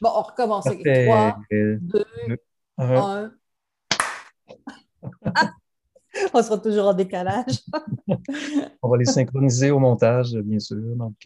Bon, on recommence. 3, 2, 1. On sera toujours en décalage. On va les synchroniser au montage, bien sûr. Donc,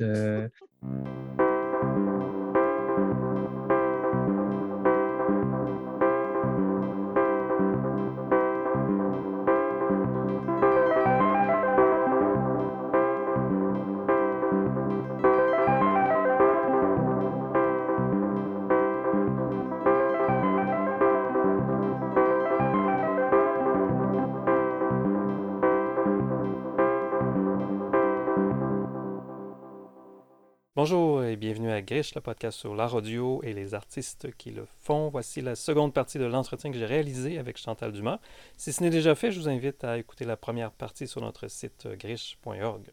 bonjour et bienvenue à Griche, le podcast sur l'art audio et les artistes qui le font. Voici la seconde partie de l'entretien que j'ai réalisé avec Chantal Dumas. Si ce n'est déjà fait, je vous invite à écouter la première partie sur notre site griche.org.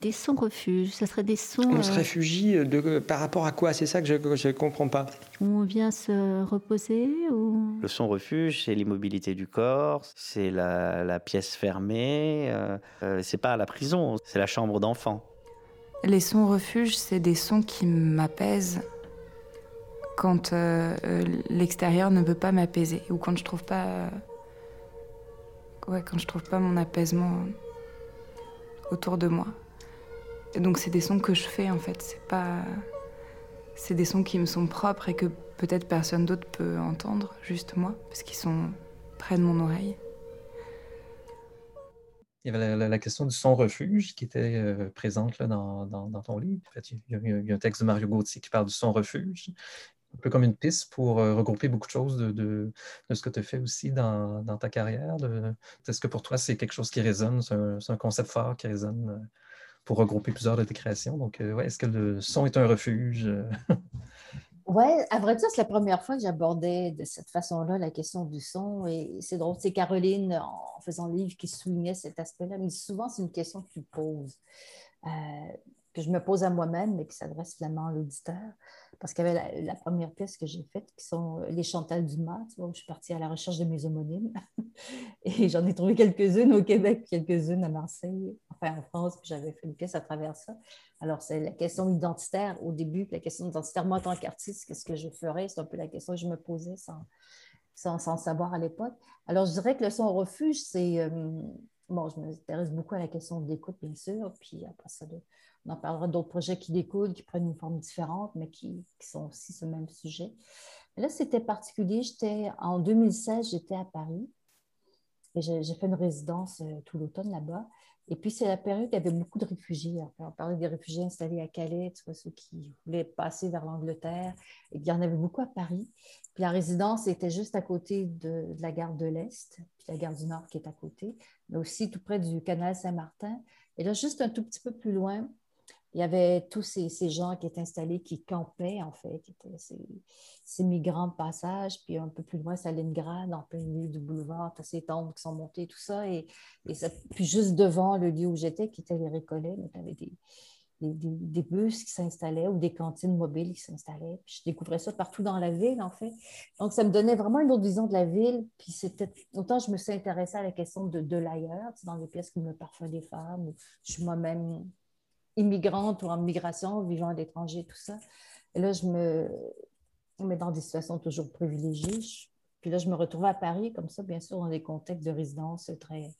Des sons refuges, ça serait des sons... On se réfugie par rapport à quoi? C'est ça que je ne comprends pas. On vient se reposer ou... Le son refuge, c'est l'immobilité du corps, c'est la pièce fermée, c'est pas la prison, c'est la chambre d'enfant. Les sons refuges, c'est des sons qui m'apaisent quand l'extérieur ne veut pas m'apaiser ou quand je trouve pas... Ouais, quand je trouve pas mon apaisement autour de moi. Donc c'est des sons que je fais en fait, c'est des sons qui me sont propres et que peut-être personne d'autre peut entendre, juste moi, parce qu'ils sont près de mon oreille. Il y avait la question du son refuge qui était présente là, dans ton livre. En fait, il y a un texte de Mario Gauthier qui parle du son refuge, un peu comme une piste pour regrouper beaucoup de choses de ce que tu as fait aussi dans ta carrière. Est-ce que pour toi c'est quelque chose qui résonne, c'est un concept fort qui résonne pour regrouper plusieurs de tes créations. Donc, ouais, est-ce que le son est un refuge? Oui, à vrai dire, c'est la première fois que j'abordais de cette façon-là la question du son. Et c'est drôle, c'est Caroline, en faisant le livre, qui soulignait cet aspect-là. Mais souvent, c'est une question que tu poses, que je me pose à moi-même, mais qui s'adresse finalement à l'auditeur. Parce qu'il y avait la première pièce que j'ai faite, qui sont les Chantal Dumas. Tu vois, où je suis partie à la recherche de mes homonymes. Et j'en ai trouvé quelques-unes au Québec, quelques-unes à Marseille, enfin en France, puis j'avais fait une pièce à travers ça. Alors, c'est la question identitaire au début, la question identitaire, moi en tant qu'artiste, qu'est-ce que je ferais? C'est un peu la question que je me posais sans savoir à l'époque. Alors, je dirais que le son refuge, c'est... Bon, je m'intéresse beaucoup à la question de l'écoute, bien sûr, puis après ça, on en parlera d'autres projets qui découlent, qui prennent une forme différente, mais qui sont aussi ce même sujet. Mais là, c'était particulier. En 2016, j'étais à Paris et j'ai fait une résidence tout l'automne là-bas. Et puis, c'est la période où il y avait beaucoup de réfugiés. Enfin, on parlait des réfugiés installés à Calais, tu vois, ceux qui voulaient passer vers l'Angleterre. Et il y en avait beaucoup à Paris. Puis la résidence était juste à côté de la gare de l'Est, puis la gare du Nord qui est à côté, mais aussi tout près du canal Saint-Martin. Et là, juste un tout petit peu plus loin, il y avait tous ces gens qui étaient installés, qui campaient, en fait, qui étaient ces migrants de passage. Puis un peu plus loin, Stalingrad, en plein milieu du boulevard, tu as ces tombes qui sont montées, tout ça. Et ça, puis juste devant le lieu où j'étais, qui était les Récollets, mais tu avais des bus qui s'installaient ou des cantines mobiles qui s'installaient. Puis je découvrais ça partout dans la ville, en fait. Donc, ça me donnait vraiment une autre vision de la ville. Puis c'était... Autant je me suis intéressée à la question de l'ailleurs, dans les pièces comme Le parfum des femmes, où je suis moi-même... immigrante ou en migration, vivant à l'étranger, tout ça. Et là, je me mets dans des situations toujours privilégiées. Puis là, je me retrouvais à Paris, comme ça, bien sûr, dans des contextes de résidence très...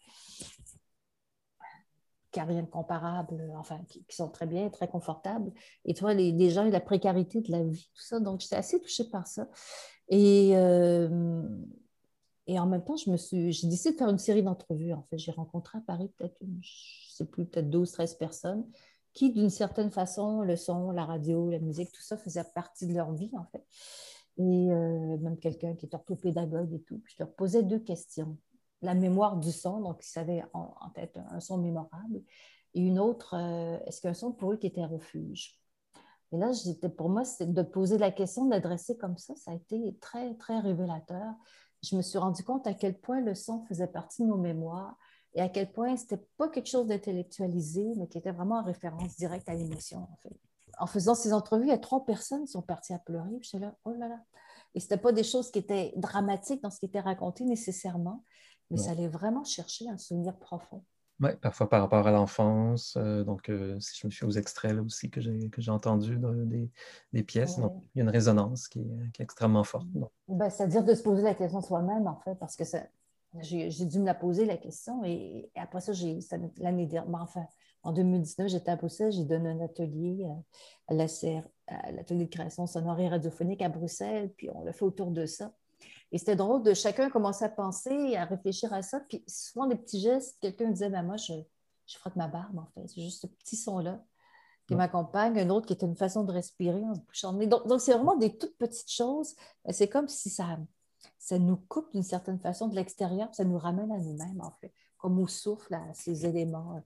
qui n'ont rien de comparable, enfin, qui sont très bien, très confortables. Et tu vois, les gens et la précarité de la vie, tout ça. Donc, j'étais assez touchée par ça. Et en même temps, j'ai décidé de faire une série d'entrevues. En fait, j'ai rencontré à Paris peut-être peut-être 12-13 personnes qui, d'une certaine façon, le son, la radio, la musique, tout ça faisait partie de leur vie, en fait. Et même quelqu'un qui est orthopédagogue et tout. Puis je leur posais deux questions. La mémoire du son, donc ils avaient en tête un son mémorable. Et une autre, est-ce qu'un son pour eux qui était un refuge? Et là, pour moi, c'était de poser la question, de l'adresser comme ça. Ça a été très, très révélateur. Je me suis rendu compte à quel point le son faisait partie de nos mémoires et à quel point ce n'était pas quelque chose d'intellectualisé, mais qui était vraiment en référence directe à l'émotion, en fait. en faisant ces entrevues, il y a 3 personnes qui sont parties à pleurer. Je suis là, oh là là. Et ce n'était pas des choses qui étaient dramatiques dans ce qui était raconté nécessairement, mais ouais, ça allait vraiment chercher un souvenir profond. Oui, parfois par rapport à l'enfance. Si je me fie aux extraits là aussi que j'ai entendus des pièces, ouais, donc il y a une résonance qui est extrêmement forte. Ben, c'est-à-dire de se poser la question soi-même, en fait, parce que ça, j'ai dû me la poser, la question, et après ça, l'année dernière, enfin, en 2019, j'étais à Bruxelles, j'ai donné un atelier à l'atelier de création sonore et radiophonique à Bruxelles, puis on l'a fait autour de ça. Et c'était drôle, de chacun commençait à penser et à réfléchir à ça, puis souvent des petits gestes, quelqu'un disait, ben moi, je frotte ma barbe, en fait, c'est juste ce petit son-là qui m'accompagne, un autre qui était une façon de respirer en se bouchant le nez. Donc, c'est vraiment des toutes petites choses, c'est comme si ça nous coupe d'une certaine façon de l'extérieur, ça nous ramène à nous-mêmes, en fait, comme au souffle, à ces éléments.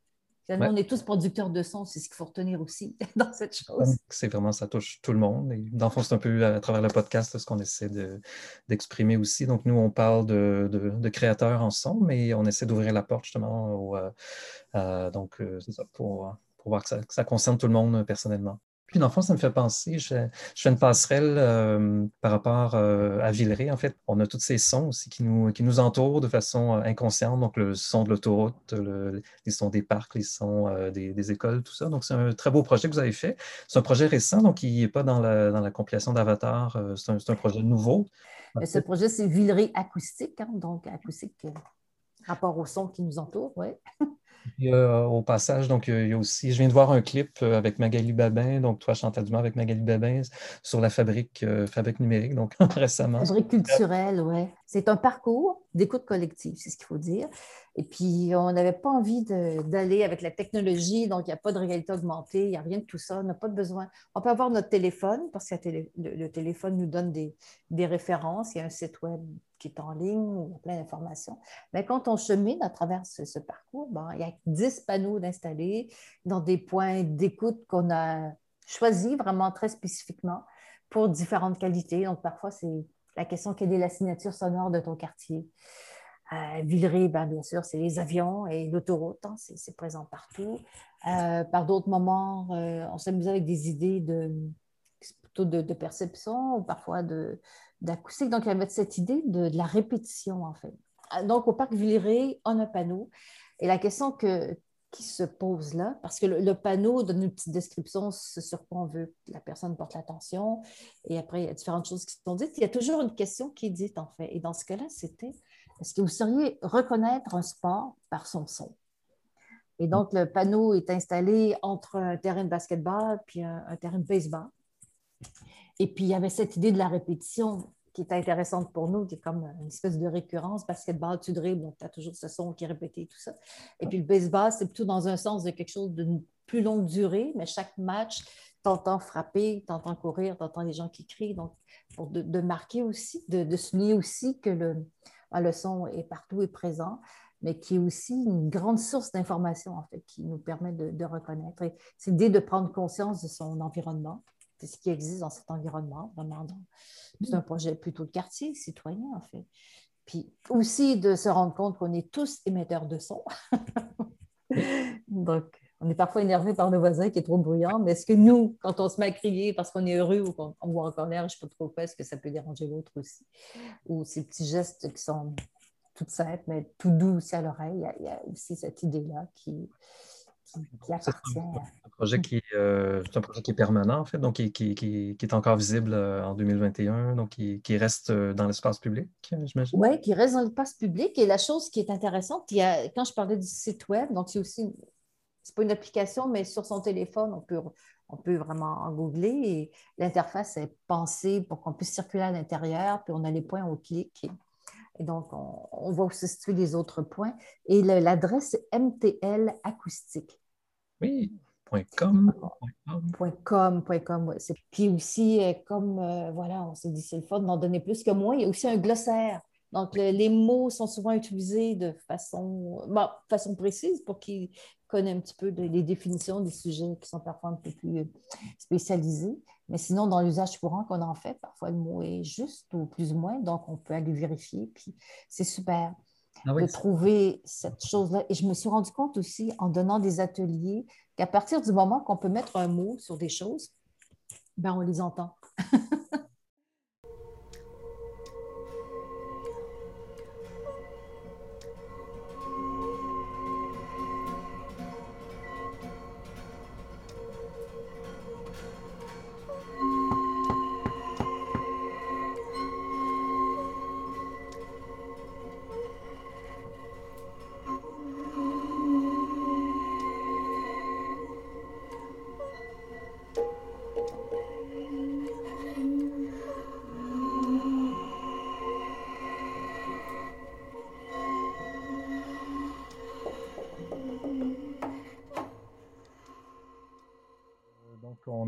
Finalement, on est tous producteurs de son, c'est ce qu'il faut retenir aussi dans cette chose. C'est vraiment, ça touche tout le monde. Et dans le fond, c'est un peu à travers le podcast ce qu'on essaie d'exprimer aussi. Donc, nous, on parle de créateurs en son, mais on essaie d'ouvrir la porte justement c'est ça, pour voir que ça concerne tout le monde personnellement. Puis, dans le fond, ça me fait penser, je fais une passerelle par rapport à Villeray, en fait. On a tous ces sons aussi qui nous entourent de façon inconsciente, donc le son de l'autoroute, les sons des parcs, les sons des écoles, tout ça. Donc, c'est un très beau projet que vous avez fait. C'est un projet récent, donc il n'est pas dans la compilation d'Avatar. C'est un projet nouveau. Et ce projet, c'est Villeray Acoustique, hein, donc acoustique rapport au son qui nous entoure, oui. Et, au passage, donc, il y a aussi, je viens de voir un clip avec Magali Babin, donc toi, Chantal Dumas, avec Magali Babin, sur la fabrique numérique, donc récemment. Fabrique culturelle, oui. C'est un parcours d'écoute collective, c'est ce qu'il faut dire. Et puis, on n'avait pas envie d'aller avec la technologie, donc il n'y a pas de réalité augmentée, il n'y a rien de tout ça, on n'a pas de besoin. On peut avoir notre téléphone, parce que le téléphone nous donne des références, il y a un site web qui est en ligne, ou il y a plein d'informations. Mais quand on chemine à travers ce parcours, bon, il y a 10 panneaux installés dans des points d'écoute qu'on a choisis vraiment très spécifiquement pour différentes qualités. Donc, parfois, c'est la question, quelle est la signature sonore de ton quartier? Villeray, bien sûr, c'est les avions et l'autoroute, hein, c'est présent partout. Par d'autres moments, on s'amusait avec des idées de perception ou parfois d'acoustique. Donc, il y avait cette idée de la répétition, en fait. Donc, au parc Villeray, on a un panneau. Et la question qui se pose là, parce que le panneau donne une petite description sur quoi on veut que la personne porte l'attention. Et après, il y a différentes choses qui sont dites. Il y a toujours une question qui est dite, en fait. Et dans ce cas-là, c'était, est-ce que vous sauriez reconnaître un sport par son son? Et donc, le panneau est installé entre un terrain de basketball puis un terrain de baseball. Et puis, il y avait cette idée de la répétition qui est intéressante pour nous, qui est comme une espèce de récurrence, basketball, tu dribbles, donc tu as toujours ce son qui est répété et tout ça. Et puis, le baseball, c'est plutôt dans un sens de quelque chose d'une plus longue durée, mais chaque match, t'entends frapper, t'entends courir, t'entends les gens qui crient, donc pour de marquer aussi, de souligner aussi que le son est partout et présent, mais qui est aussi une grande source d'information, en fait, qui nous permet de reconnaître. Et c'est l'idée de prendre conscience de son environnement, de ce qui existe dans cet environnement. C'est un projet plutôt de quartier, citoyen, en fait. Puis aussi de se rendre compte qu'on est tous émetteurs de son. Donc, on est parfois énervé par nos voisins qui est trop bruyant, mais est-ce que nous, quand on se met à crier parce qu'on est heureux ou qu'on voit en colère, je ne sais pas trop quoi, est-ce que ça peut déranger l'autre aussi? Ou ces petits gestes qui sont tout simples, mais tout doux aussi à l'oreille, il y a aussi cette idée-là qui appartient à... C'est un projet qui est permanent, en fait, donc qui est encore visible en 2021, donc qui reste dans l'espace public, j'imagine. Oui, qui reste dans l'espace public. Et la chose qui est intéressante, quand je parlais du site web, donc c'est aussi, c'est pas une application, mais sur son téléphone, on peut vraiment en googler. Et l'interface est pensée pour qu'on puisse circuler à l'intérieur, puis on a les points, on clique. Et donc, on va se situer les autres points. Et l'adresse est mtlacoustique. Oui. .com, oui. Puis aussi, comme voilà, on s'est dit c'est le fun d'en donner plus que moins, il y a aussi un glossaire. Donc, les mots sont souvent utilisés de façon précise pour qu'ils connaissent un petit peu les définitions des sujets qui sont parfois un peu plus spécialisés. Mais sinon, dans l'usage courant qu'on en fait, parfois le mot est juste ou plus ou moins, donc on peut aller vérifier. Puis c'est super. Ah oui, de trouver cette chose-là. Et je me suis rendu compte aussi, en donnant des ateliers, qu'à partir du moment qu'on peut mettre un mot sur des choses, ben on les entend.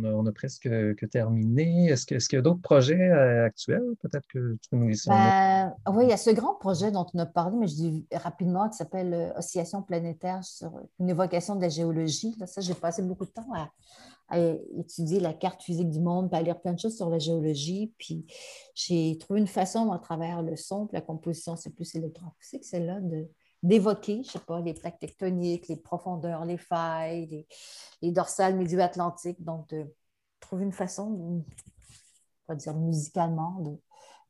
On a presque terminé. Est-ce qu'il y a d'autres projets actuels? Peut-être que tu peux nous laisser en... Oui, il y a ce grand projet dont on a parlé, mais je dis rapidement, qui s'appelle Oscillation planétaire sur une évocation de la géologie. Là, ça, j'ai passé beaucoup de temps à étudier la carte physique du monde, puis à lire plein de choses sur la géologie. Puis j'ai trouvé une façon, à travers le son, puis la composition, c'est plus électroacoustique, celle-là, d'évoquer, je ne sais pas, les plaques tectoniques, les profondeurs, les failles, les dorsales médio-atlantiques, donc de trouver une façon, on va dire musicalement,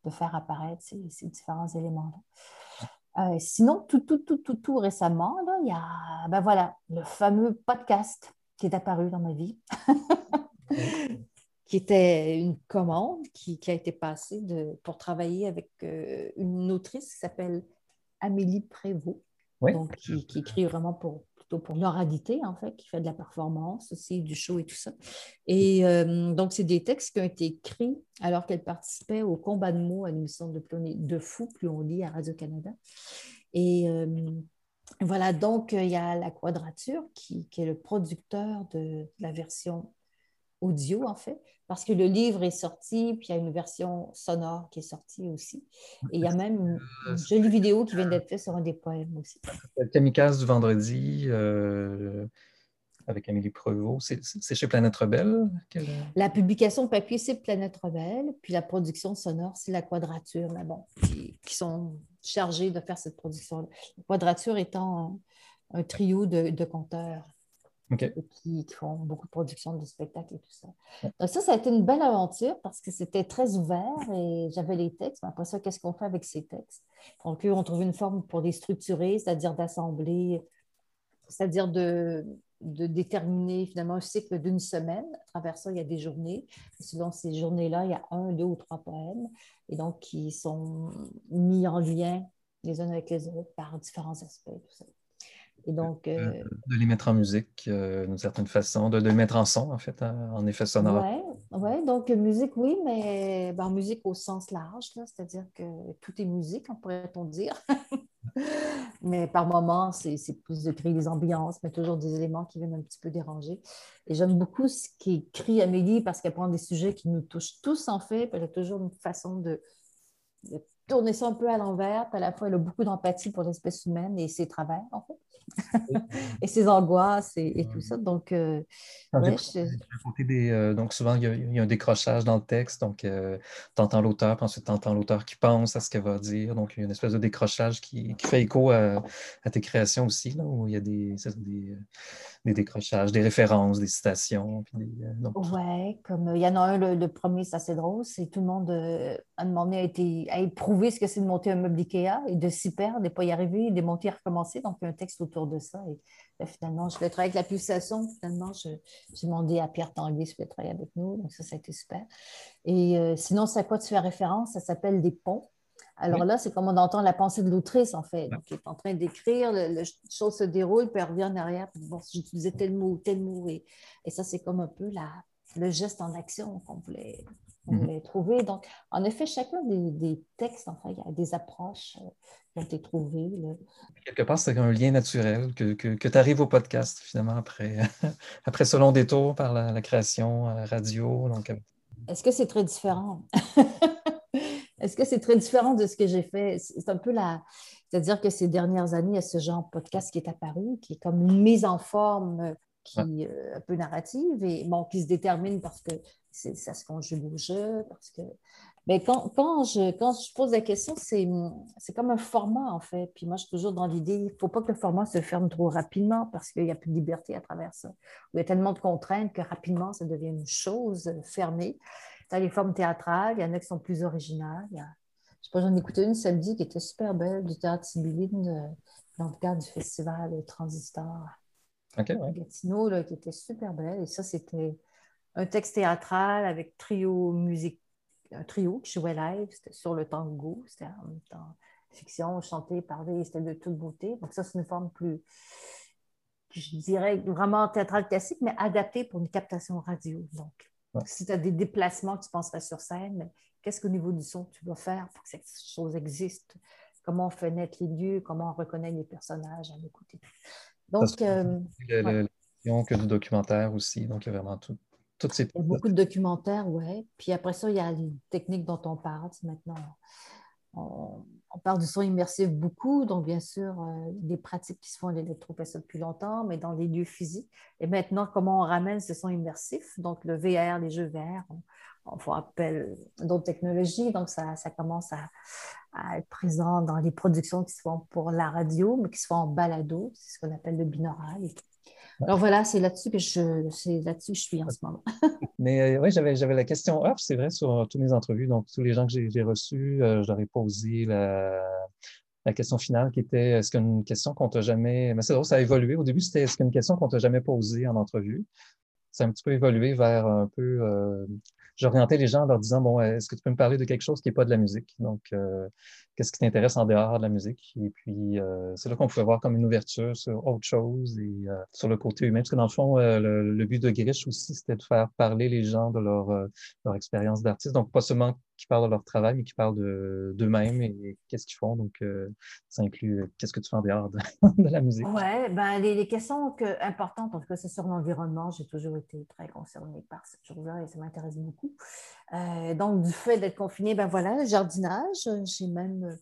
de faire apparaître ces différents éléments-là. Sinon, tout récemment, là, il y a, ben voilà, le fameux podcast qui est apparu dans ma vie, qui était une commande qui a été passée pour travailler avec une autrice qui s'appelle Amélie Prévost, oui. Donc, qui écrit vraiment plutôt pour l'oralité, en fait, qui fait de la performance aussi, du show et tout ça. Et donc, c'est des textes qui ont été écrits alors qu'elle participait au combat de mots à l'émission de Fou, plus on lit à Radio-Canada. Et voilà, donc, il y a La Quadrature qui est le producteur de la version audio, en fait, parce que le livre est sorti, puis il y a une version sonore qui est sortie aussi. Et il y a même une jolie vidéo qui vient d'être faite sur un des poèmes aussi. Le kamikaze du vendredi avec Amélie Prévost, c'est chez Planète Rebelle? La publication papier, c'est Planète Rebelle, puis la production sonore, c'est La Quadrature, là, bon, qui sont chargés de faire cette production-là. La Quadrature étant un trio de conteurs. Okay. Et qui font beaucoup de productions de spectacles et tout ça. Donc ça a été une belle aventure parce que c'était très ouvert et j'avais les textes, mais après ça, qu'est-ce qu'on fait avec ces textes? Donc, on trouve une forme pour les structurer, c'est-à-dire d'assembler, c'est-à-dire de déterminer finalement un cycle d'une semaine. À travers ça, il y a des journées. Selon ces journées-là, il y a 1, 2 ou 3 poèmes et donc qui sont mis en lien les uns avec les autres par différents aspects, tout ça. Et donc, de les mettre en musique d'une certaine façon, de les mettre en son, en fait, en effet sonore. Oui, donc musique, oui, mais ben, musique au sens large, là, c'est-à-dire que tout est musique, pourrait-on dire. Mais par moments, c'est plus de créer des ambiances, mais toujours des éléments qui viennent un petit peu déranger. Et j'aime beaucoup ce qu'écrit Amélie parce qu'elle prend des sujets qui nous touchent tous, en fait, puis elle a toujours une façon de tourner ça un peu à l'envers, puis à la fois, elle a beaucoup d'empathie pour l'espèce humaine et ses travers, en fait. Et ses angoisses et tout ça. Donc, donc souvent, il y a un décrochage dans le texte. Donc, tu entends l'auteur, puis ensuite, tu entends l'auteur qui pense à ce qu'elle va dire. Donc, il y a une espèce de décrochage qui fait écho à tes créations aussi, là, où il y a des décrochages, des références, des citations. Oui, comme il y en a un, le premier, c'est assez drôle, c'est tout le monde a demandé à éprouver ce que c'est de monter un meuble IKEA et de s'y perdre, et pas y arriver, démonter et recommencer. Donc, il y a un texte autour de ça. Et là, finalement, je vais travailler avec la pulsation. Finalement, j'ai demandé à Pierre Tanguy si je voulais travailler avec nous. Donc, ça a été super. Et sinon, c'est à quoi tu fais référence? Ça s'appelle des ponts. Alors là, c'est comme on entend la pensée de l'autrice, en fait. Donc, elle est en train d'écrire, la chose se déroule, puis elle revient en arrière. Bon, j'utilisais tel mot. Et ça, c'est comme un peu le geste en action qu'on voulait, trouver. Donc, en effet, chacun des textes, enfin, il y a des approches qui ont été trouvées. Quelque part, c'est un lien naturel que tu arrives au podcast, finalement, après ce long détour par la création à la radio. Donc... Est-ce que c'est très différent? Est-ce que c'est très différent de ce que j'ai fait? C'est un peu c'est-à-dire que ces dernières années, il y a ce genre de podcast qui est apparu, qui est comme une mise en forme un peu narrative et bon, qui se détermine parce que ça se conjugue au jeu, parce que Mais quand je pose la question, c'est comme un format, en fait. Puis moi, je suis toujours dans l'idée, il ne faut pas que le format se ferme trop rapidement parce qu'il n'y a plus de liberté à travers ça. Il y a tellement de contraintes que rapidement, ça devient une chose fermée. Dans les formes théâtrales, il y en a qui sont plus originales. Je ne sais pas, j'en écoutais une samedi qui était super belle, du Théâtre Sibylline, dans le cadre du Festival Transistor. Okay, ouais. Gatineau, là, qui était super belle. Et ça, c'était un texte théâtral avec trio musique. Un trio qui jouait live, c'était sur le tango, c'était en même temps fiction, chanté, parlé, c'était de toute beauté. Donc ça, c'est une forme plus, je dirais, vraiment théâtrale classique, mais adaptée pour une captation radio. Donc, ouais. Si tu as des déplacements que tu penserais sur scène, qu'est-ce qu'au niveau du son tu vas faire pour que cette chose existe? Comment on fait naître les lieux? Comment on reconnaît les personnages à l'écoute? Donc, la question que du documentaire aussi, donc il y a vraiment tout. Ces... Il y a beaucoup de documentaires, oui. Puis après ça, il y a les techniques dont on parle. Maintenant, on parle du son immersif beaucoup, donc bien sûr, des pratiques qui se font à l'électro-PSA depuis longtemps, mais dans les lieux physiques. Et maintenant, comment on ramène ce son immersif? Donc le VR, les jeux VR, on fait appel d'autres technologies, donc ça commence à être présent dans les productions qui se font pour la radio, mais qui se font en balado, c'est ce qu'on appelle le binaural et tout. Alors voilà, c'est là-dessus que je suis en ce moment. Mais oui, j'avais la question off, c'est vrai, sur toutes mes entrevues. Donc, tous les gens que j'ai reçus, je leur ai posé la question finale qui était, est-ce qu'une question qu'on t'a jamais... Mais c'est drôle, ça a évolué. Au début, c'était, est-ce qu'une question qu'on t'a jamais posée en entrevue? Ça a un petit peu évolué vers un peu... J'orientais les gens en leur disant, bon, est-ce que tu peux me parler de quelque chose qui n'est pas de la musique? Donc, qu'est-ce qui t'intéresse en dehors de la musique? Et puis, c'est là qu'on pouvait voir comme une ouverture sur autre chose et sur le côté humain. Parce que dans le fond, le but de Griche aussi, c'était de faire parler les gens de leur expérience d'artiste. Donc, pas seulement qu'ils parlent de leur travail, mais qu'ils parlent d'eux-mêmes et qu'est-ce qu'ils font. Donc, ça inclut qu'est-ce que tu fais en dehors de la musique. Oui, ben, les questions importantes, en tout cas, c'est sur l'environnement. J'ai toujours été très concernée par cette chose-là et ça m'intéresse beaucoup. Donc, du fait d'être confinée, ben voilà, jardinage, j'ai même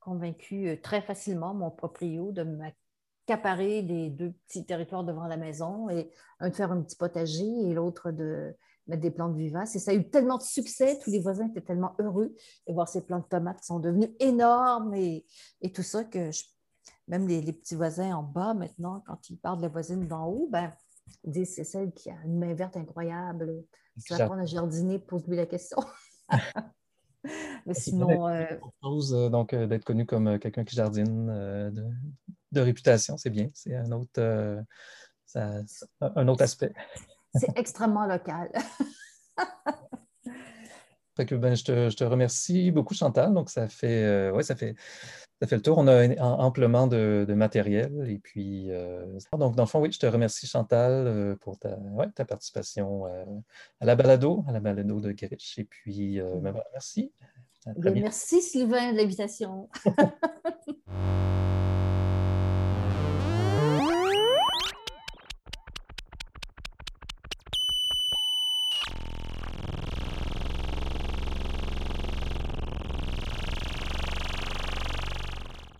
convaincu très facilement mon proprio de m'accaparer des deux petits territoires devant la maison et un de faire un petit potager et l'autre de mettre des plantes vivaces. Et ça a eu tellement de succès, tous les voisins étaient tellement heureux de voir ces plantes de tomates qui sont devenues énormes et tout ça que même les petits voisins en bas maintenant, quand ils parlent de la voisine d'en haut, ben ils disent c'est celle qui a une main verte incroyable. Si tu vas apprendre à jardiner, pose-lui la question. Mais sinon... donc, d'être connu comme quelqu'un qui jardine de réputation, c'est bien. C'est un autre aspect. C'est extrêmement local. Fait que, ben, je te remercie beaucoup, Chantal. Donc, ça fait le tour. On a amplement de matériel. Et puis, donc, dans le fond, oui, je te remercie, Chantal, pour ta participation à la balado de Griche. Et puis, ben, merci. Merci, Sylvain, de l'invitation.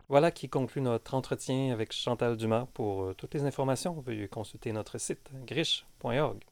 Voilà qui conclut notre entretien avec Chantal Dumas. Pour toutes les informations, veuillez consulter notre site griche.org.